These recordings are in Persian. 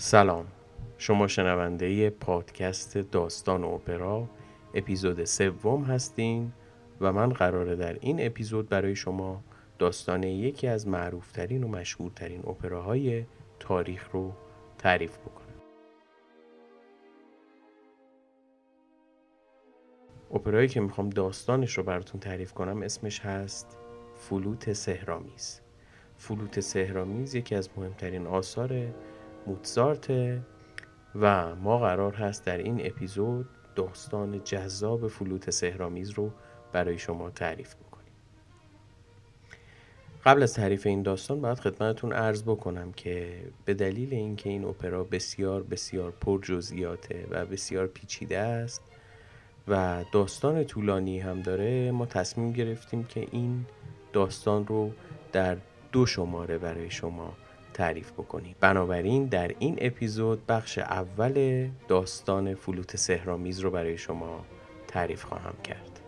سلام، شما شنونده پادکست داستان اپرا اپیزود 3 هستین و من قراره در این اپیزود برای شما داستان یکی از معروفترین و مشهورترین اپراهای تاریخ رو تعریف بکنم. اپرایی که میخوام داستانش رو براتون تعریف کنم اسمش هست فلوت سحرآمیز. فلوت سحرآمیز یکی از مهمترین آثار موزارت و ما قرار هست در این اپیزود داستان جذاب فلوت سحرآمیز رو برای شما تعریف بکنیم. قبل از تعریف این داستان باید خدمتتون عرض بکنم که به دلیل اینکه این اپرا بسیار بسیار پر جزئیاته و بسیار پیچیده است و داستان طولانی هم داره، ما تصمیم گرفتیم که این داستان رو در 2 شماره برای شما تعریف بکنیم. بنابراین در این اپیزود بخش اول داستان فلوت سحرآمیز رو برای شما تعریف خواهم کرد.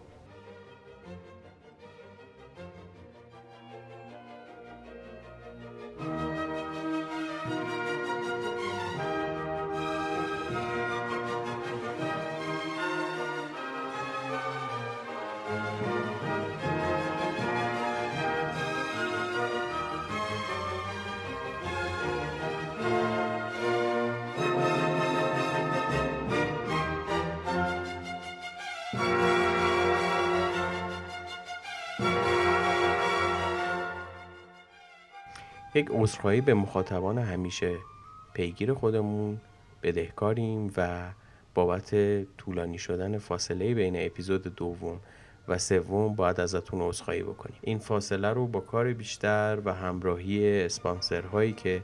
یک عذرخواهی به مخاطبان همیشه پیگیر خودمون بدهکاریم و بابت طولانی شدن فاصله بین اپیزود 2 و 3 باید ازتون عذرخواهی بکنیم. این فاصله رو با کار بیشتر و همراهی اسپانسرهایی که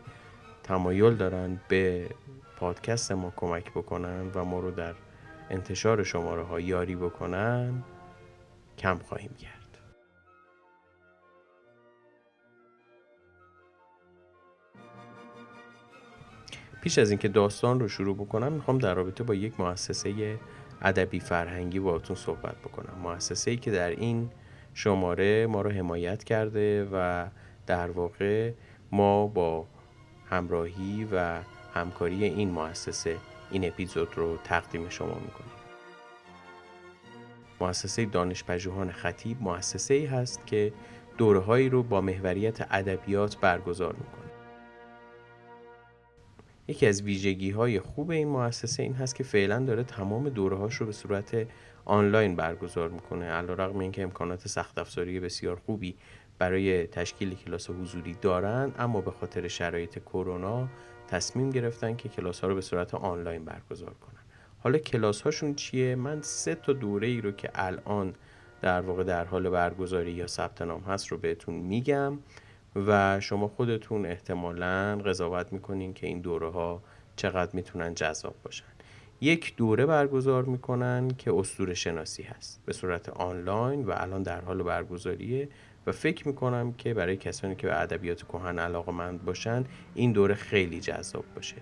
تمایل دارن به پادکست ما کمک بکنن و ما رو در انتشار شماره ها یاری بکنن کم خواهیم کرد. پیش از اینکه داستان رو شروع بکنم میخوام در رابطه با یک مؤسسه ادبی فرهنگی باهاتون صحبت بکنم. مؤسسه‌ای که در این شماره ما رو حمایت کرده و در واقع ما با همراهی و همکاری این مؤسسه این اپیزود رو تقدیم شما میکنیم. مؤسسه دانشپژوهان خطیب مؤسسه‌ای هست که دوره‌هایی رو با محوریت ادبیات برگزار میکنه. یکی از ویژگی‌های خوب این مؤسسه این هست که فعلا داره تمام دوره‌هاش رو به صورت آنلاین برگزار می‌کنه، علیرغم اینکه امکانات سخت افزاری بسیار خوبی برای تشکیل کلاس حضوری دارن، اما به خاطر شرایط کرونا تصمیم گرفتن که کلاس‌ها رو به صورت آنلاین برگزار کنن. حالا کلاس‌هاشون چیه؟ من 3 تا دوره‌ای رو که الان در واقع در حال برگزاری یا ثبت نام هست رو بهتون میگم و شما خودتون احتمالاً قضاوت میکنین که این دوره ها چقدر میتونن جذاب باشن. یک دوره برگزار میکنن که اسطوره شناسی هست به صورت آنلاین و الان در حال برگزاریه و فکر میکنم که برای کسانی که به ادبیات کهن علاقه‌مند باشن این دوره خیلی جذاب باشه.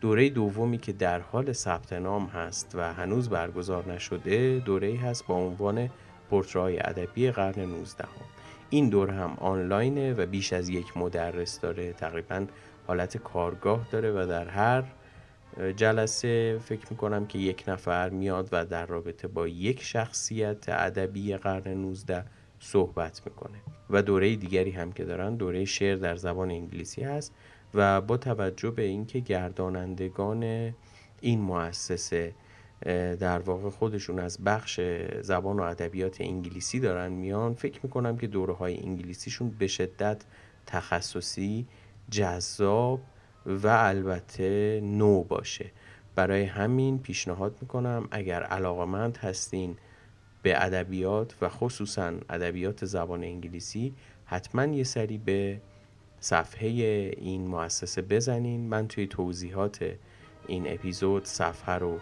دوره دومی که در حال ثبت نام هست و هنوز برگزار نشده دوره‌ای هست با عنوان پورتره‌های ادبی قرن 19. این دوره هم آنلاینه و بیش از 1 مدرس داره، تقریباً حالت کارگاه داره و در هر جلسه فکر میکنم که 1 نفر میاد و در رابطه با یک شخصیت ادبی قرن 19 صحبت میکنه. و دوره دیگری هم که دارن دوره شعر در زبان انگلیسی هست و با توجه به اینکه گردانندگان این مؤسسه در واقع خودشون از بخش زبان و ادبیات انگلیسی دارن میان، فکر میکنم که دوره‌های انگلیسیشون به شدت تخصصی، جذاب و البته نو باشه. برای همین پیشنهاد میکنم اگر علاقه‌مند هستین به ادبیات و خصوصا ادبیات زبان انگلیسی حتما یه سری به صفحه این مؤسسه بزنین. من توی توضیحات این اپیزود صفحه رو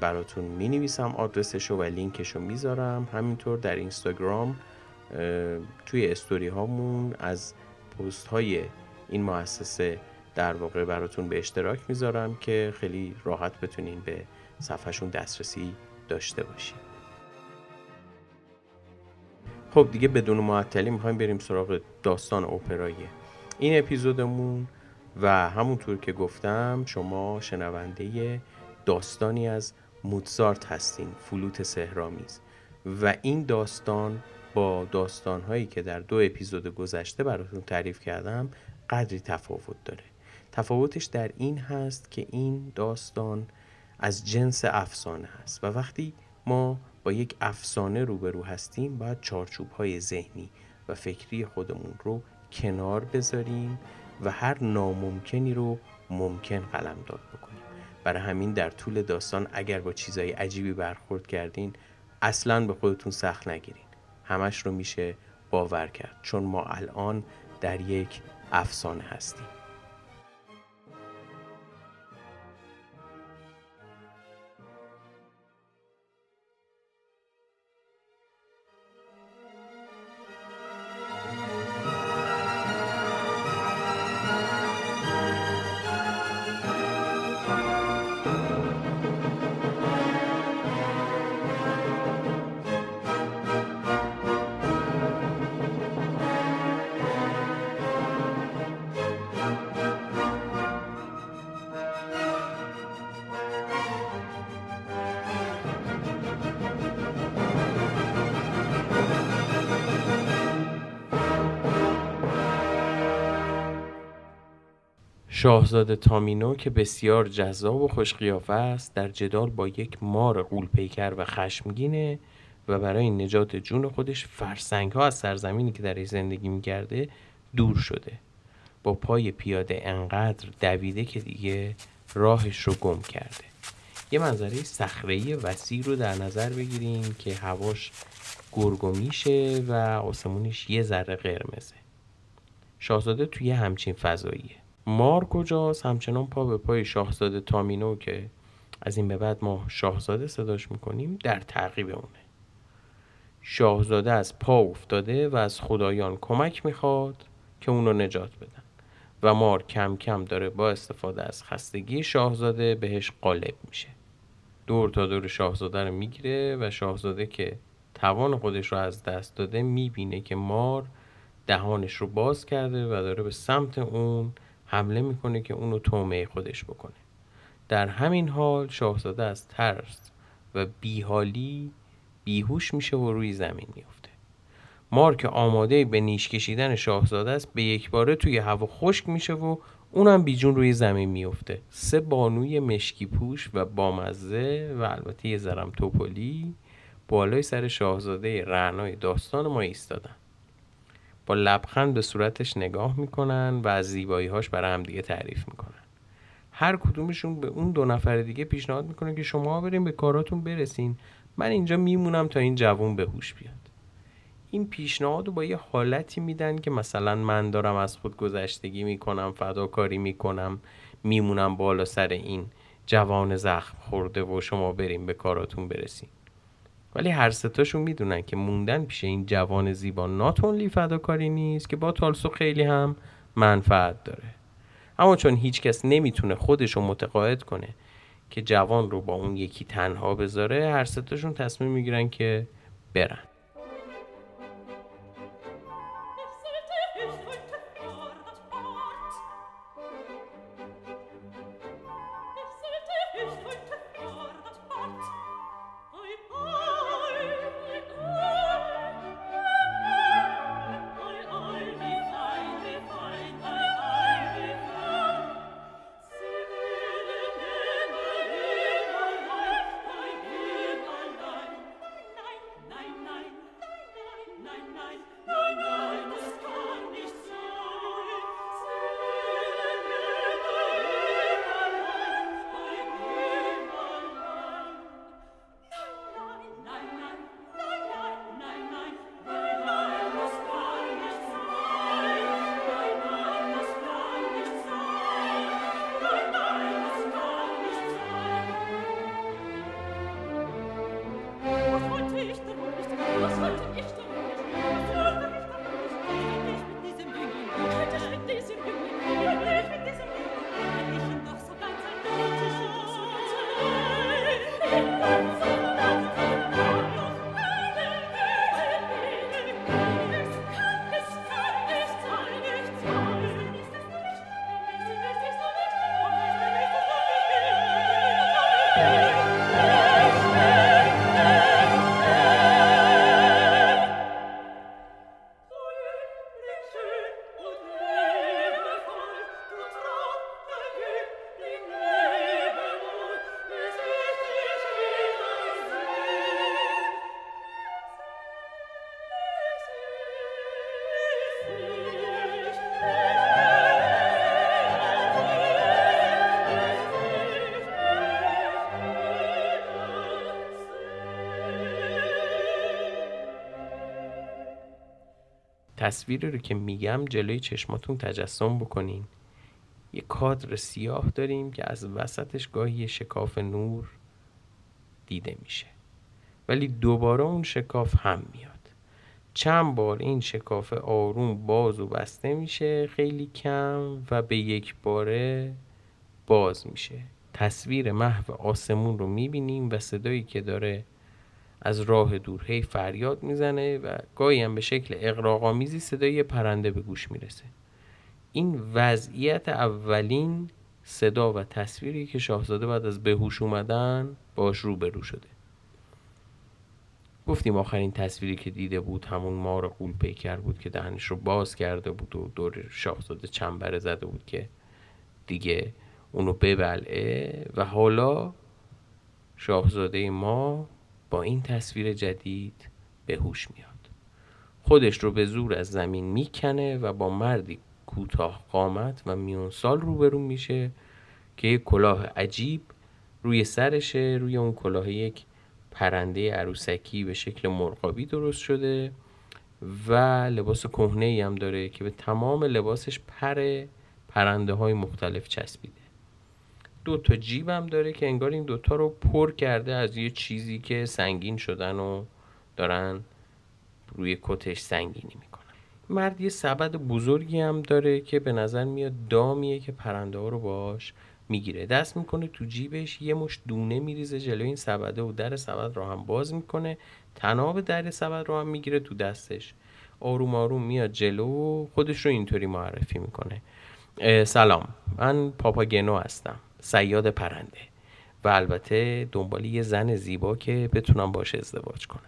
براتون می نویسم، آدرسشو و لینکشو میذارم. همینطور در اینستاگرام توی استوری هامون از پست های این مؤسسه در واقع براتون به اشتراک میذارم که خیلی راحت بتونین به صفحهشون دسترسی داشته باشین. خب دیگه بدون معطلی میخوایم بریم سراغ داستان اپرایی. این اپیزودمون و همونطور که گفتم شما شنونده داستانی از موزارت هستین، فلوت سحرآمیز، و این داستان با داستانهایی که در دو اپیزود گذشته براتون تعریف کردم قدری تفاوت داره. تفاوتش در این هست که این داستان از جنس افسانه هست و وقتی ما با یک افسانه روبرو هستیم باید چارچوب‌های ذهنی و فکری خودمون رو کنار بذاریم و هر ناممکنی رو ممکن قلمداد بکنیم. برای همین در طول داستان اگر با چیزای عجیبی برخورد کردین اصلاً به خودتون سخت نگیرین، همش رو میشه باور کرد، چون ما الان در یک افسانه هستیم. شاهزاده تامینو که بسیار جذاب و خوش‌قیافه است در جدال با یک مار غول‌پیکر و خشمگینه و برای نجات جون خودش فرسنگ‌ها از سرزمینی که درش زندگی می‌کرده دور شده. با پای پیاده انقدر دویده که دیگه راهش رو گم کرده. یه منظره صخره‌ای وسیع رو در نظر بگیریم که هواش گرگومیشه و آسمونش یه ذره قرمزه. شاهزاده توی همچین فضاییه. مار کجاست؟ همچنان پا به پای شاهزاده تامینو که از این به بعد ما شاهزاده صداش میکنیم در تعقیب اونه. شاهزاده از پا افتاده و از خدایان کمک میخواد که اونو نجات بدن و مار کم کم داره با استفاده از خستگی شاهزاده بهش غالب میشه. دور تا دور شاهزاده رو میگیره و شاهزاده که توان خودش رو از دست داده میبینه که مار دهانش رو باز کرده و داره به سمت اون حمله میکنه که اونو طعمه خودش بکنه. در همین حال شاهزاده از ترس و بیحالی بیهوش میشه و روی زمین میفته. مار که آماده به نیش کشیدن شاهزاده است به یک باره توی هوا خشک میشه و اونم بیجون روی زمین میفته. سه بانوی مشکی پوش و بامزه و البته یه زرم توپلی بالای سر شاهزاده رعنای داستان ما ایستادن. با لبخند به صورتش نگاه میکنن و از زیبایی‌هاش برای هم دیگه تعریف میکنن. هر کدومشون به اون دو نفر دیگه پیشنهاد میکنن که شما بریم به کاراتون برسین، من اینجا میمونم تا این جوون به هوش بیاد. این پیشنهادو با یه حالتی میدن که مثلا من دارم از خود گذشتگی میکنم، فداکاری میکنم، میمونم بالا سر این جوان زخم خورده و شما بریم به کاراتون برسین. ولی هر ستاشون میدونن که موندن پیش این جوان زیبا ناتونلی فداکاری نیست که با تالسو خیلی هم منفعت داره. اما چون هیچ کس نمیتونه خودشو متقاعد کنه که جوان رو با اون یکی تنها بذاره، هر ستاشون تصمیم میگیرن که برن. تصویری رو که میگم جلوی چشماتون تجسم بکنین. یه کادر سیاه داریم که از وسطش گاهی شکاف نور دیده میشه، ولی دوباره اون شکاف هم میاد. چند بار این شکاف آروم باز و بسته میشه، خیلی کم، و به یک باره باز میشه. تصویر محو آسمون رو میبینیم و صدایی که داره از راه دور هی فریاد میزنه و گاهی هم به شکل اغراق‌آمیزی صدای پرنده به گوش میرسه. این وضعیت اولین صدا و تصویری که شاهزاده بعد از بهوش اومدن باش روبرو شده. گفتیم آخرین تصویری که دیده بود همون مار غول پیکر بود که دهنش رو باز کرده بود و دور شاهزاده چنبره زده بود که دیگه اونو ببلعه، و حالا شاهزاده ما با این تصویر جدید به هوش میاد. خودش رو به زور از زمین میکنه و با مردی کوتاه قامت و میانسال روبرو میشه که یک کلاه عجیب روی سرشه. روی اون کلاه یک پرنده عروسکی به شکل مرغابی درست شده و لباس کهنه‌ای هم داره که به تمام لباسش پر پرنده های مختلف چسبیده. دو تا جیب هم داره که انگار این دوتا رو پر کرده از یه چیزی که سنگین شدن و دارن روی کتش سنگینی میکنن. مرد یه سبد بزرگی هم داره که به نظر میاد دامیه که پرنده ها رو باش میگیره. دست میکنه تو جیبش، یه مشت دونه میریزه جلوی این سبده و در سبد رو هم باز میکنه. تناب در سبد رو هم میگیره تو دستش. آروم آروم میاد جلو، خودش رو اینطوری معرفی میکنه: سلام، من پاپاگنو هستم، صیاد پرنده، و البته دنبال یه زن زیبا که بتونم باشه ازدواج کنم.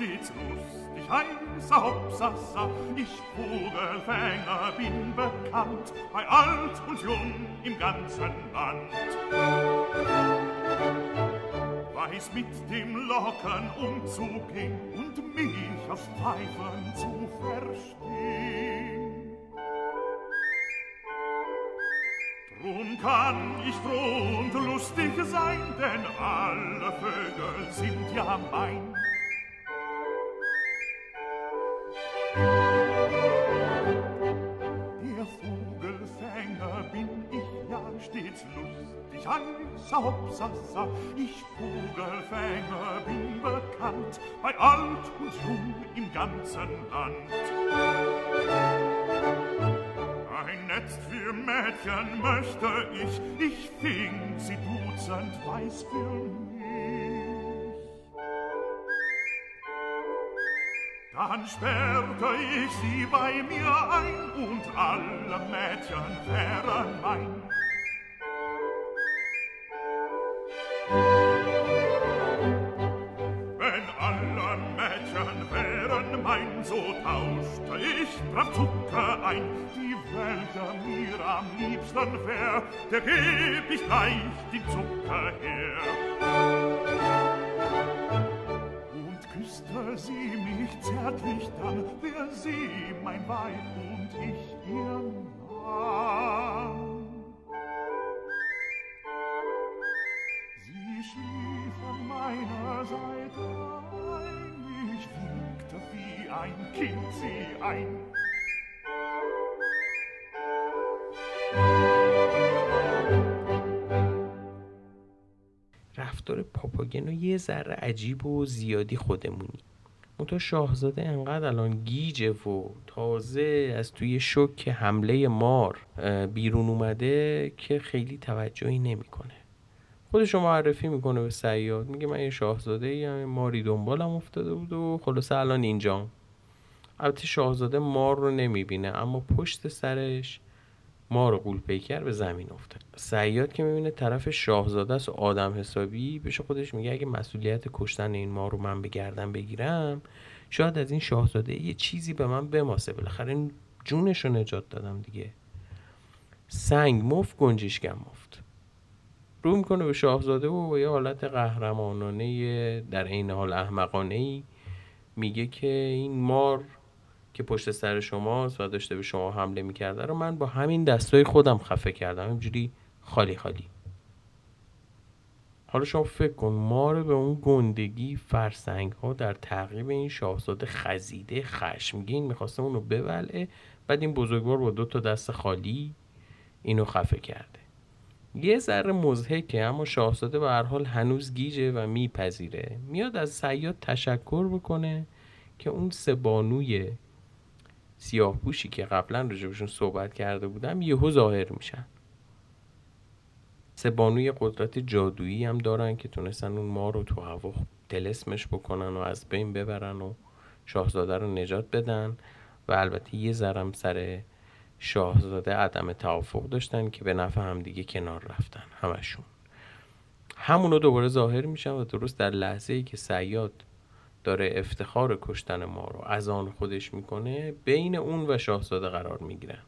Stets lustig, heißer Hopsassa, ich Vogelfänger bin bekannt, bei alt und jung im ganzen Land. Weiß mit dem Lockenumzug ging und mich aus Pfeifen zu verstehen. Drum kann ich froh und lustig sein, denn alle Vögel sind ja mein. Hopsassa, ich Vogelfänger bin bekannt, bei alt und jung im ganzen Land. Ein Netz für Mädchen möchte ich, ich fing sie dutzend weiß für mich. Dann sperrte ich sie bei mir ein und alle Mädchen wären mein. Zucker ein, die Wälder mir am liebsten wär, der geb ich gleich den Zucker her. Und küsste sie mich zärtlich dann, wär sie mein Weib und ich ihr Mann. Sie schlief an meiner Seite ein, ich winkte wie ein Kind sie ein. رفتار پاپاگنو یه ذره عجیب و زیادی خودمونی. اون شاهزاده انقدر الان گیجه و تازه از توی شوک حمله مار بیرون اومده که خیلی توجهی نمیکنه. خودش رو معرفی میکنه به صیاد، میگه من یه شاهزاده ایم، ماری دنبالم افتاده بود و خلاصه الان اینجام. البته شاهزاده مار رو نمیبینه، اما پشت سرش مار غول پیکر به زمین افتاد. صیاد که میبینه طرف شاهزاده است و آدم حسابی، بهش خودش میگه اگه مسئولیت کشتن این مار رو من به گردن بگیرم، شاید از این شاهزاده یه چیزی به من بماسه، بالاخره جونش رو نجات دادم دیگه. سنگ مفت گنجشکم مفت. رو میکنه به شاهزاده و یه حالت قهرمانانه در عین حال احمقانه‌ای میگه که این مار که پشت سر شماست و داشته به شما حمله میکرده رو من با همین دستای خودم خفه کردم، اینجوری خالی خالی. حالا شما فکر کن مار به اون گندگی، فرسنگ ها در تعقیب این شاهزاده خزیده خشمگین میخواسته اون رو ببلعه، بعد این بزرگوار با 2 تا دست خالی اینو خفه کرده. یه ذره مضحکه، اما شاهزاده به هر حال هنوز گیجه و میپذیره. میاد از صیاد تشکر بکنه که اون 3 بانوی سیاه‌پوشی که قبلا راجبشون صحبت کرده بودم یهو ظاهر میشن. 3 بانوی قدرت جادویی هم دارن که تونستن اون مار رو تو هوا طلسمش بکنن و از بین ببرن و شاهزاده رو نجات بدن. و البته یه ذرم سر شاهزاده عدم توافق داشتن که به نفع همدیگه کنار رفتن همشون. همونو دوباره ظاهر میشن و درست در لحظه‌ای که صیاد داره افتخار کشتن ما رو از آن خودش میکنه، بین اون و شاهزاده قرار میگیرن.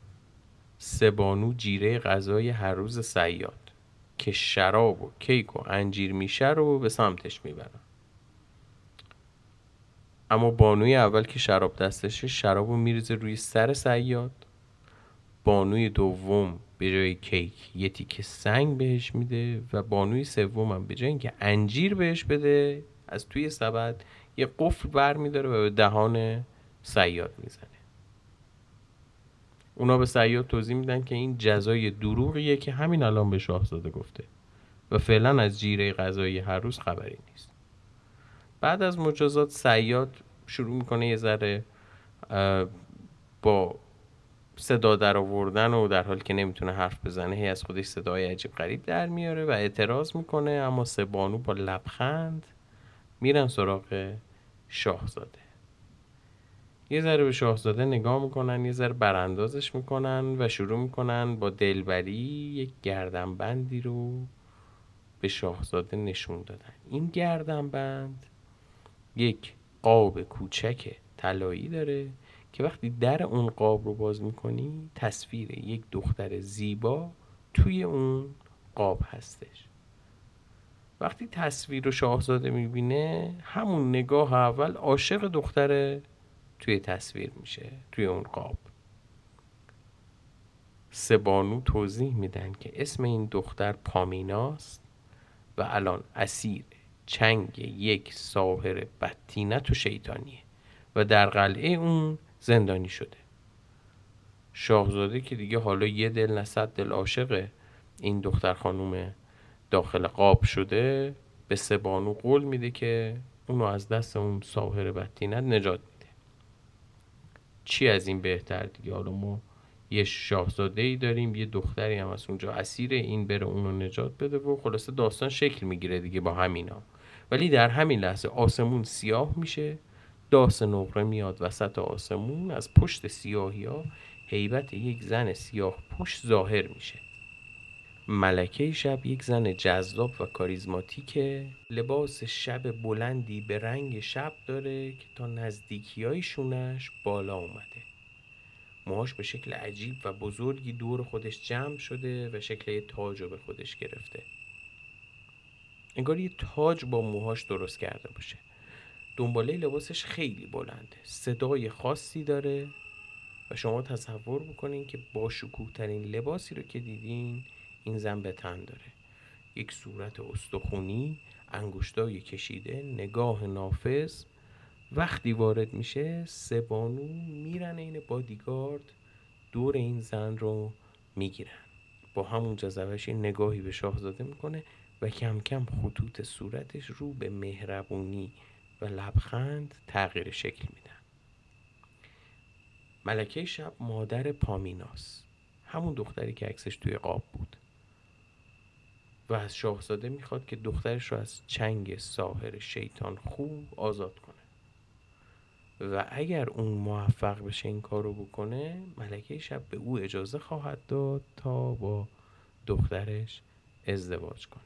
3 بانو جیره غذای هر روز صیاد که شراب و کیک و انجیر میشه رو به سمتش میبرن. اما بانوی اول که شراب دستشه، شراب رو میریزه روی سر صیاد. بانوی دوم به جای کیک یه تیکه سنگ بهش میده و بانوی سوم هم به جای اینکه انجیر بهش بده، از توی سبد یه قفل بر میداره و به دهان صیاد میزنه. اونا به صیاد توضیح میدن که این جزای دروغیه که همین الان به شاهزاده گفته و فعلا از جیره غذایی هر روز خبری نیست. بعد از مجازات صیاد شروع میکنه یه ذره با صدا در آوردن و در حالی که نمیتونه حرف بزنه هی از خودش صدای عجیب غریب در میاره و اعتراض میکنه. اما 3 بانو با لبخند میرن سراغ شاهزاده. یه ذره به شاهزاده نگاه میکنن، یه ذره براندازش میکنن و شروع میکنن با دلبری یک گردنبندی رو به شاهزاده نشون دادن. این گردنبند یک قاب کوچک طلایی داره که وقتی در اون قاب رو باز میکنی، تصویر یک دختر زیبا توی اون قاب هستش. وقتی تصویر رو شاهزاده میبینه، همون نگاه اول عاشق دختر توی تصویر میشه، توی اون قاب. 3 بانو توضیح میدن که اسم این دختر پامیناست و الان اسیر چنگ یک ساحر بدطینت و شیطانیه و در قلعه اون زندانی شده. شاهزاده که دیگه حالا یه دل نه 100 دل عاشق این دختر خانومه داخل قاب شده، به 3 بانو قول میده که اونو از دست اون ساحر بدطینت نجات میده. چی از این بهتر دیگه؟ حالا ما یه شاهزاده‌ای داریم، یه دختری هم از اونجا اسیر، این بره اونو نجات بده و خلاصه داستان شکل میگیره دیگه با همینا. ولی در همین لحظه آسمون سیاه میشه، داس نقره میاد وسط آسمون، از پشت سیاهی‌ها هیبت یک زن سیاه پوش ظاهر میشه. ملکه شب، یک زن جذاب و کاریزماتیکه، لباس شب بلندی به رنگ شب داره که تا نزدیکی های شونش بالا اومده. موهاش به شکل عجیب و بزرگی دور خودش جمع شده و شکل تاج رو به خودش گرفته، انگار یه تاج با موهاش درست کرده باشه. دنباله لباسش خیلی بلنده، صدای خاصی داره و شما تصور بکنین که با شکوه ترین لباسی رو که دیدین این زن به تن داره. یک صورت استخونی، انگشتای کشیده، نگاه نافذ وقتی وارد میشه سه بانو میرن این بادیگارد دور این زن رو میگیرن. با همون جزوهش نگاهی به شاهزاده میکنه و کم کم خطوط صورتش رو به مهربونی و لبخند تغییر شکل میدن. ملکه شب مادر پامیناست، همون دختری که عکسش توی قاب بود، و از شاهزاده میخواد که دخترش رو از چنگ ساحر شیطان خوب آزاد کنه و اگر اون موفق بشه این کار رو بکنه، ملکه شب به او اجازه خواهد داد تا با دخترش ازدواج کنه.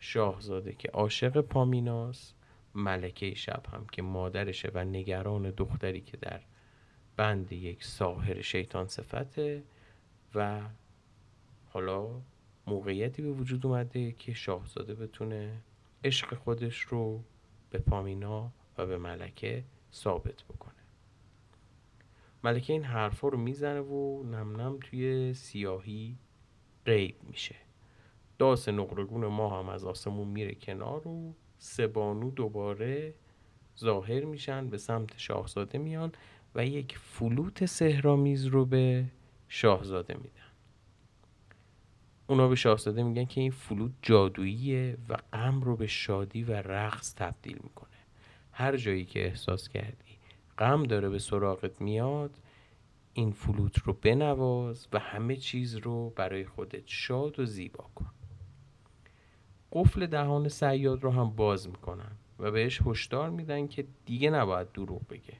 شاهزاده که عاشق پامیناست، ملکه شب هم که مادرشه و نگران دختری که در بند یک ساحر شیطان صفته و حالا موقعیتی به وجود اومده که شاهزاده بتونه عشق خودش رو به پامینا و به ملکه ثابت بکنه. ملکه این حرفا رو میزنه و نم نم توی سیاهی غیب میشه. داس نقرگون ما هم از آسمون میره کنار و سه بانو دوباره ظاهر میشن، به سمت شاهزاده میان و یک فلوت سحرآمیز رو به شاهزاده میدن. اونا به شاهزاده میگن که این فلوت جادوییه و غم رو به شادی و رقص تبدیل میکنه. هر جایی که احساس کردی غم داره به سراغت میاد، این فلوت رو بنواز و همه چیز رو برای خودت شاد و زیبا کن. قفل دهان صیاد رو هم باز میکنن و بهش هشدار میدن که دیگه نباید دروغ بگه.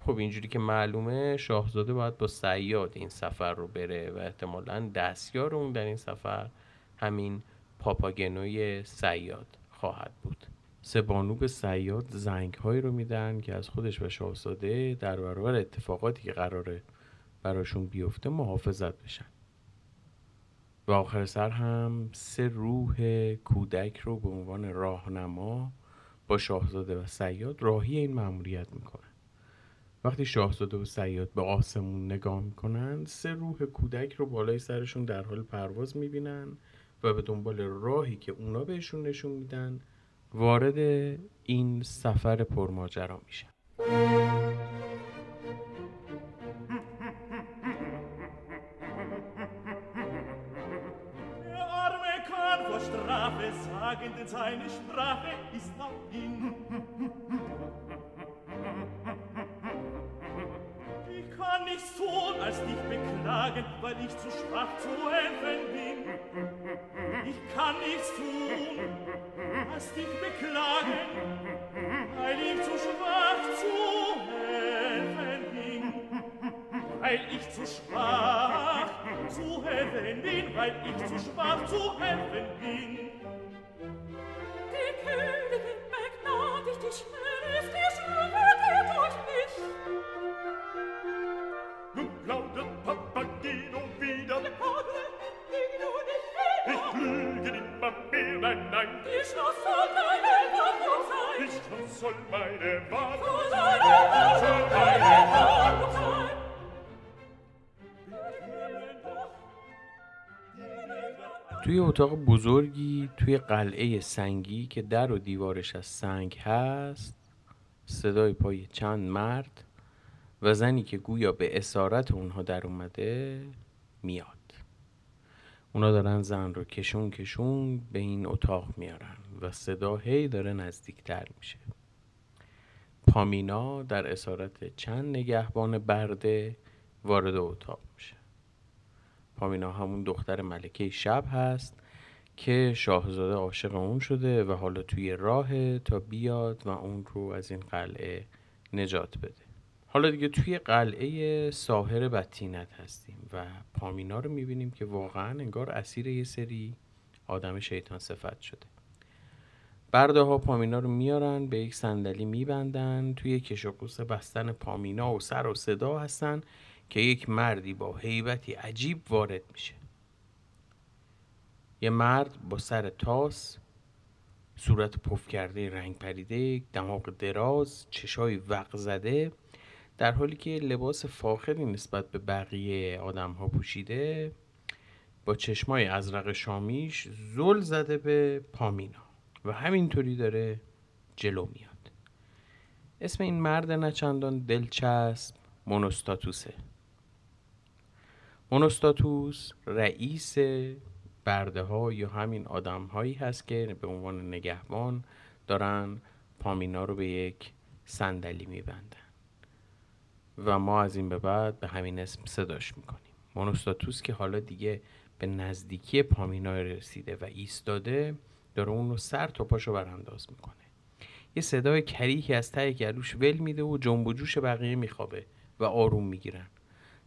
خب اینجوری که معلومه شاهزاده باید با صیاد این سفر رو بره و احتمالاً دستیار اون در این سفر همین پاپاگنوی صیاد خواهد بود. سه بانو به صیاد زنگ‌هایی رو میدن که از خودش و شاهزاده در برابر اتفاقاتی که قراره براشون بیفته محافظت بشن. و آخر سر هم سه روح کودک رو به عنوان راهنما با شاهزاده و صیاد راهی این مأموریت میکنن. وقتی شاهزاده و صیاد به آسمون نگاه میکنن، سه روح کودک رو بالای سرشون در حال پرواز میبینن و به دنبال راهی که اونا بهشون نشون میدن وارد این سفر پرماجرا میشن. Weil ich zu schwach zu helfen bin. Die Königin begnadigt dich, hilft dir schwöret euch nicht. Nun plaudert Papageno wieder. Ich lüge nimmer mehr, nein. Die Schloss soll dein Helfer sein. soll meine Warnung sein, soll meine Warnung sein. توی اتاق بزرگی توی قلعه سنگی که در و دیوارش از سنگ هست، صدای پای چند مرد و زنی که گویا به اسارت اونها در اومده میاد. اونا دارن زن رو کشون به این اتاق میارن و صدا هی داره نزدیکتر میشه. پامینا در اسارت چند نگهبان برده وارد اتاق میشه. پامینه همون دختر ملکه شب هست که شاهزاده عاشق اون شده و حالا توی راهه تا بیاد و اون رو از این قلعه نجات بده. حالا دیگه توی قلعه ساحر بدطینت هستیم و پامینا رو میبینیم که واقعا انگار اسیر یه سری آدم شیطان صفت شده. برده ها پامینا رو میارن، به یک صندلی میبندن، توی کش و قوس بستن پامینا و سر و صدا هستن که یک مردی با هیبتی عجیب وارد میشه. یه مرد با سر تاس، صورت پف کرده، رنگ پریده، دماغ دراز، چشای وق زده، در حالی که لباس فاخری نسبت به بقیه آدم‌ها پوشیده، با چشمای ازرق شامیش زل زده به پامینا و همینطوری داره جلو میاد. اسم این مرد نچندان دلچسب مونوستاتوسه. مونوستاتوس رئیس برده ها یا همین آدم هایی هست که به عنوان نگهبان دارن پامینا رو به یک صندلی میبندن و ما از این به بعد به همین اسم صداش میکنیم. مونوستاتوس که حالا دیگه به نزدیکی پامینا رسیده و ایستاده، داره اون رو سر تا پاشو برانداز میکنه. یه صدای کریهی از ته گلوش ول میده و جنب و جوش بقیه میخوابه و آروم میگیرن،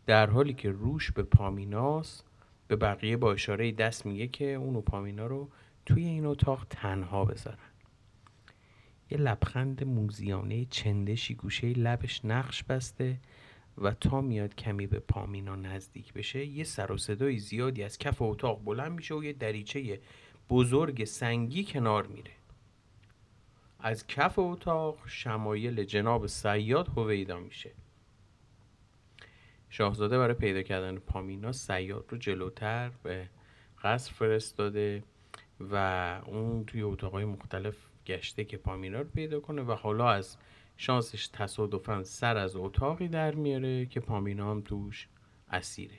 در حالی که روش به پامیناس به بقیه با اشاره دست میگه که اون و پامینا رو توی این اتاق تنها بذارن. یه لبخند موزیانه چندشی گوشه لبش نقش بسته و تا میاد کمی به پامینا نزدیک بشه، یه سر و صدای زیادی از کف اتاق بلند میشه و یه دریچه بزرگ سنگی کنار میره. از کف اتاق شمایل جناب صیاد هویدا میشه. شاهزاده برای پیدا کردن پامینا صیاد رو جلوتر به قصر فرستاده و اون توی اتاق‌های مختلف گشته که پامینا رو پیدا کنه و حالا از شانسش تصادفاً سر از اتاقی در میاره که پامینا هم توش اسیره.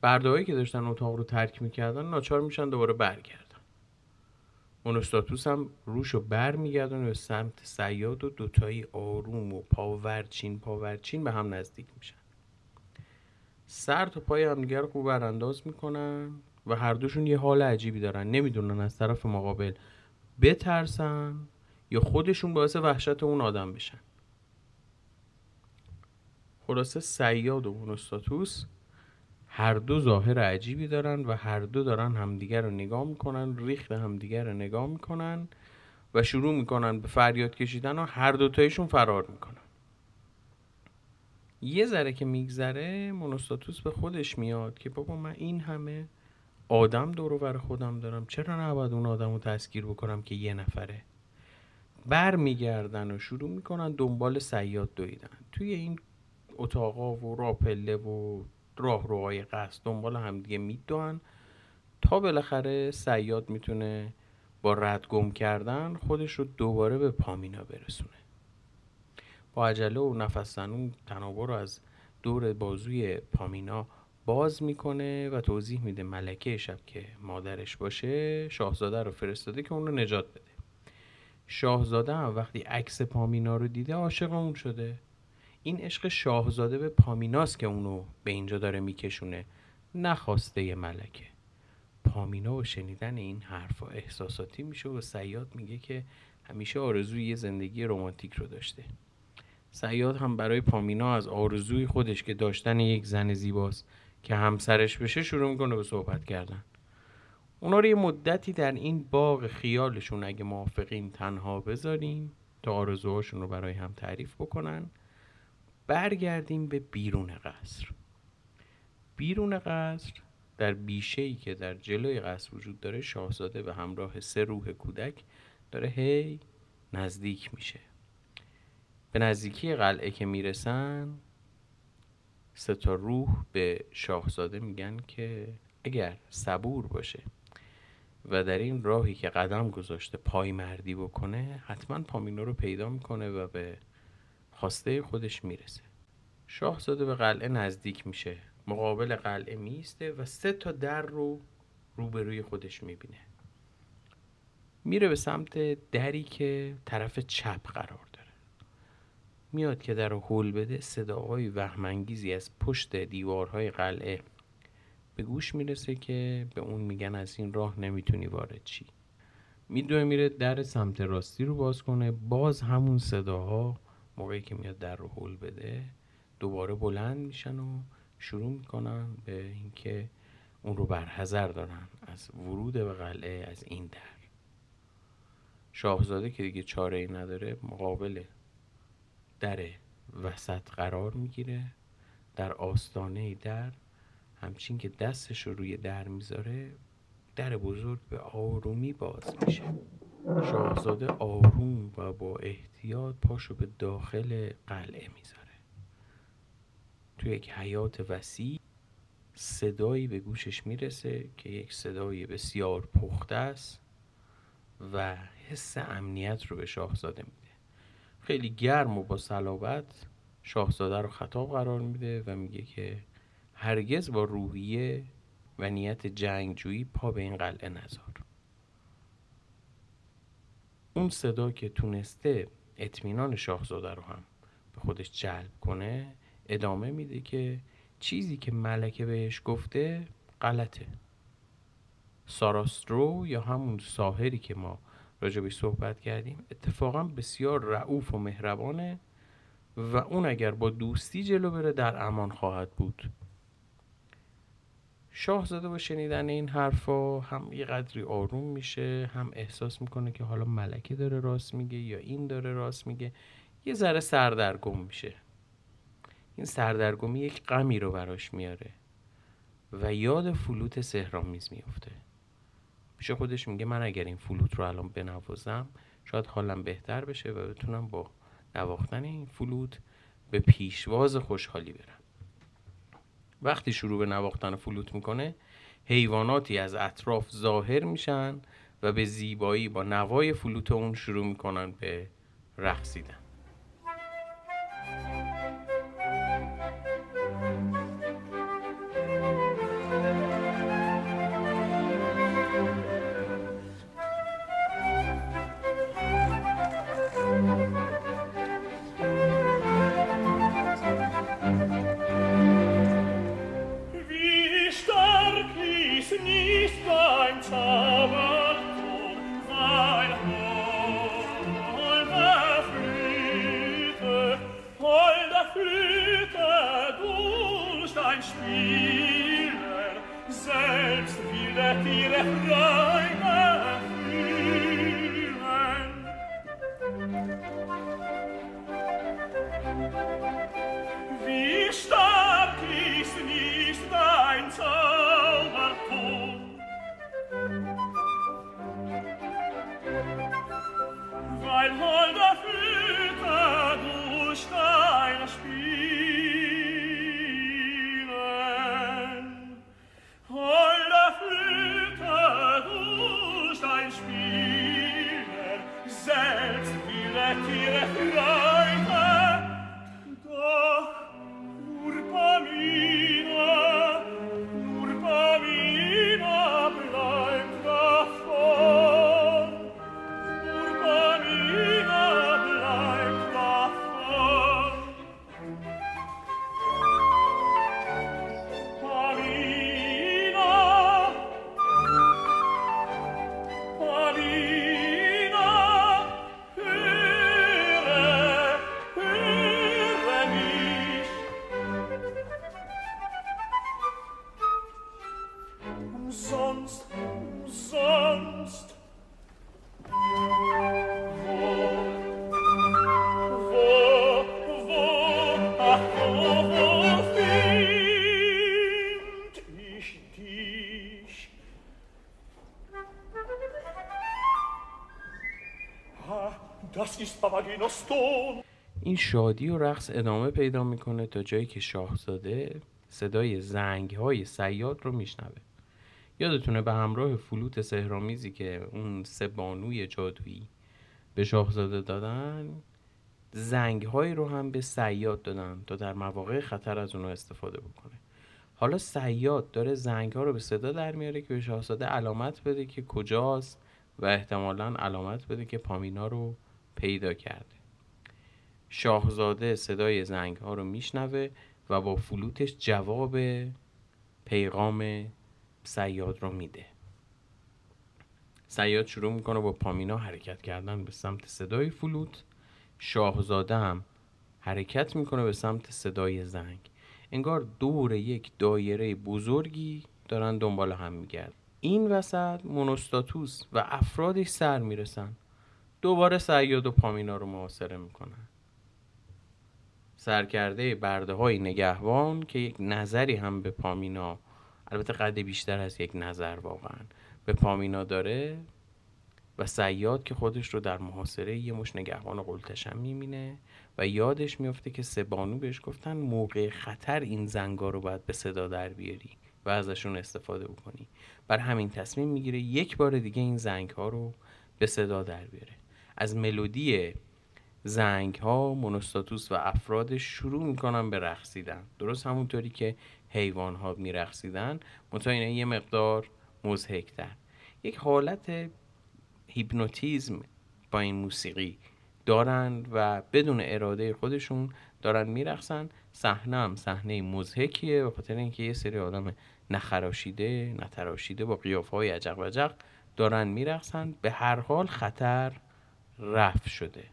برده‌هایی که داشتن اتاق رو ترک میکردن ناچار میشن دوباره برگردن. مونوستاتوس هم روشو بر میگردن و سمت صیاد و دوتایی آروم و پاورچین به هم نزدیک میشن. سر تا پای همدیگر رو برانداز میکنن و هر دوشون یه حال عجیبی دارن، نمیدونن از طرف مقابل بترسن یا خودشون باعث وحشت اون آدم بشن. خلاصه صیاد و مونوستاتوس هر دو ظاهر عجیبی دارن و هر دو دارن همدیگر رو نگاه میکنن، ریخت همدیگر رو نگاه میکنن و شروع میکنن به فریاد کشیدن و هر دوتایشون فرار میکنن. یه ذره که میگذره مونوستاتوس به خودش میاد که بابا من این همه آدم دور و بر خودم دارم، چرا نباید اون آدم رو تسخیر بکنم که یه نفره. بر میگردن و شروع میکنن دنبال صیاد دویدن. توی این اتاقا و راپله و راه روهای قصد دنبال هم دیگه میدوان تا بالاخره صیاد میتونه با رد گم کردن خودش رو دوباره به پامینا برسونه. با عجله و نفس زنون تنابه رو از دور بازوی پامینا باز میکنه و توضیح میده ملکه شب که مادرش باشه شاهزاده رو فرستاده که اون رو نجات بده. شاهزاده هم وقتی عکس پامینا رو دیده عاشق اون شده. این عشق شاهزاده به پامیناست که اونو به اینجا داره میکشونه، نخواسته ی ملکه. پامینا و شنیدن این حرفا احساساتی میشه و صیاد میگه که همیشه آرزوی یه زندگی رمانتیک رو داشته. صیاد هم برای پامینا از آرزوی خودش که داشتن یک زن زیباست که همسرش بشه شروع میکنه به صحبت کردن. اونا رو یه مدتی در این باغ خیالشون اگه موافقین تنها بذاریم تا آرزوهاشون رو برای هم تعریف بکنن. برگردیم به بیرون قصر. بیرون قصر در بیشه‌ای که در جلوی قصر وجود داره شاهزاده به همراه 3 روح کودک داره هی نزدیک میشه. به نزدیکی قلعه که میرسن، سه تا روح به شاهزاده میگن که اگر صبور باشه و در این راهی که قدم گذاشته پای مردی بکنه، حتما پامینو رو پیدا میکنه و به خواسته خودش میرسه. شاهزاده به قلعه نزدیک میشه، مقابل قلعه میسته و سه تا در رو روبروی خودش میبینه. میره به سمت دری که طرف چپ قرار داره. میاد که در رو هل بده، صداهای وهمانگیزی از پشت دیوارهای قلعه به گوش میرسه که به اون میگن از این راه نمیتونی وارد شی. میدوه میره در سمت راستی رو باز کنه، باز همون صداها موقعی که میاد در رو هل بده دوباره بلند میشن و شروع میکنن به اینکه اون رو برحذر دارن از ورود به قلعه از این در. شاهزاده که دیگه چاره‌ای نداره، مقابل در وسط قرار میگیره. در آستانه در، همچین که دستش رو روی در میذاره، در بزرگ به آرومی باز میشه. شاهزاده آروم و با احتیاط پاشو به داخل قلعه میذاره. توی یک حیات وسیع صدایی به گوشش میرسه که یک صدای بسیار پخته است و حس امنیت رو به شاهزاده میده. خیلی گرم و با صلابت شاهزاده رو خطاب قرار میده و میگه که هرگز با روحیه و نیت جنگجویی پا به این قلعه نذار. اون صدا که تونسته اطمینان شاهزاده رو هم به خودش جلب کنه، ادامه میده که چیزی که ملکه بهش گفته غلطه. ساراسترو یا همون ساحری که ما راجبش صحبت کردیم اتفاقا بسیار رئوف و مهربانه و اون اگر با دوستی جلو بره در امان خواهد بود. شاهزاده با شنیدن این حرفا هم یه قدری آروم میشه، هم احساس میکنه که حالا ملکه داره راست میگه یا این داره راست میگه. یه ذره سردرگم میشه. این سردرگمی یک غمی رو براش میاره و یاد فلوت سحرآمیز میفته. پیش خودش میگه من اگر این فلوت رو الان بنوازم شاید حالم بهتر بشه و بتونم با نواختن این فلوت به پیشواز خوشحالی برم. وقتی شروع به نواختن فلوت میکنه، حیواناتی از اطراف ظاهر میشن و به زیبایی با نوای فلوت اون شروع میکنن به رقصیدن. Pamina, höre این شادی و رقص ادامه پیدا میکنه تا جایی که شاهزاده صدای زنگهای صیاد رو میشنوه. یادتونه به همراه فلوت سحرآمیزی که اون سه بانوی جادویی به شاهزاده دادن، زنگهایی رو هم به صیاد دادن تا در مواقع خطر از اونها استفاده بکنه. حالا صیاد داره زنگها رو به صدا در میاره که به شاهزاده علامت بده که کجاست و احتمالاً علامت بده که پامینا رو پیدا کرده. شاهزاده صدای زنگها رو میشنوه و با فلوتش جواب پیغام صیاد رو میده. صیاد شروع میکنه با پامینا حرکت کردن به سمت صدای فلوت، شاهزاده هم حرکت میکنه به سمت صدای زنگ. انگار دور یک دایره بزرگی دارن دنبال هم میگرد. این وسط مونوستاتوس و افرادش سر میرسن، دوباره صیاد و پامینا رو محاصره میکنن. سرکرده برده های نگهبان که یک نظری هم به پامینا، البته قد بیشتر از یک نظر واقعا، به پامینا داره و صیاد که خودش رو در محاصره یه مش نگهبان قلتشم می‌بینه و یادش میفته که سه بانو بهش گفتن موقع خطر این زنگا رو باید به صدا در بیاری و ازشون استفاده بکنی. بر همین تصمیم میگیره یک بار دیگه این زنگ ها رو به صدا در بیاره. از ملودی زنگ ها مونوستاتوس و افرادش شروع میکنن به رقصیدن، درست همونطوری که حیوان ها میرقصیدن، منتها اینا یه مقدار مضحک‌تر. یک حالت هیپنوتیزم با این موسیقی دارن و بدون اراده خودشون دارن میرقصن. صحنه هم صحنه مضحکیه به خاطر اینکه یه سری آدم نخراشیده نتراشیده با قیافه‌های عجق و عجق دارن میرقصن. به هر حال خطر رفع شده،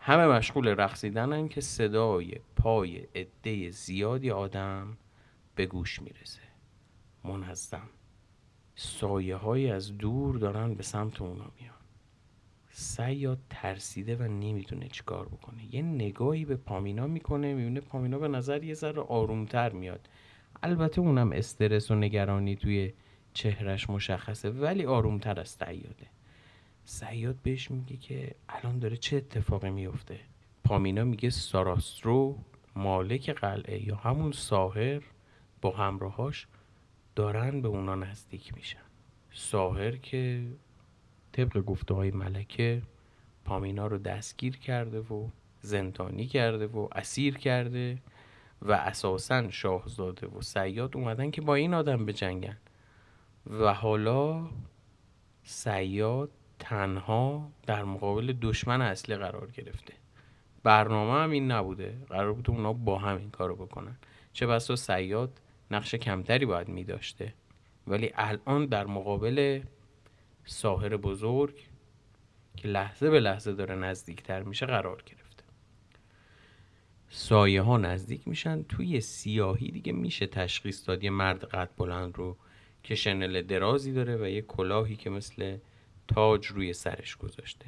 همه مشغول رقصیدنن که صدای پای عده زیادی آدم به گوش میرسه. منظم سایه های از دور دارن به سمت اونا میان. صیاد ترسیده و نمیدونه چی کار بکنه. یه نگاهی به پامینا میکنه، میبینه پامینا به نظر یه ذره آرومتر میاد، البته اونم استرس و نگرانی توی چهرش مشخصه، ولی آرومتر از صیاده. صیاد بهش میگه که الان داره چه اتفاقی میفته. پامینا میگه ساراسترو مالک قلعه یا همون ساحر با همراهاش دارن به اونا نزدیک میشن. ساحر که طبق گفته های ملکه پامینا رو دستگیر کرده و زندانی کرده و اسیر کرده و اساساً شاهزاده و صیاد اومدن که با این آدم بجنگن و حالا صیاد تنها در مقابل دشمن اصلی قرار گرفته. برنامه هم این نبوده، قرار بود اونا با هم این کارو بکنن، چه بسا صیاد نقش کمتری باید می داشته، ولی الان در مقابل ساحر بزرگ که لحظه به لحظه داره نزدیکتر میشه قرار گرفته. سایه ها نزدیک میشن، توی سیاهی دیگه میشه تشخیص داد یه مرد قد بلند رو که شنل درازی داره و یه کلاهی که مثل تاج روی سرش گذاشته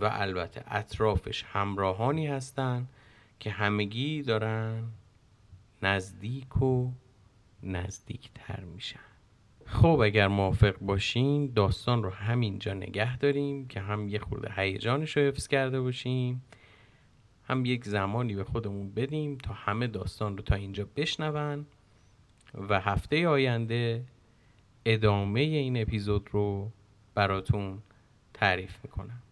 و البته اطرافش همراهانی هستن که همگی دارن نزدیک و نزدیکتر میشن. خب اگر موافق باشین داستان رو همینجا نگه داریم که هم یه خورده هیجانش رو حفظ کرده باشیم، هم یک زمانی به خودمون بدیم تا همه داستان رو تا اینجا بشنون و هفته آینده ادامه این اپیزود رو براتون تعریف میکنم.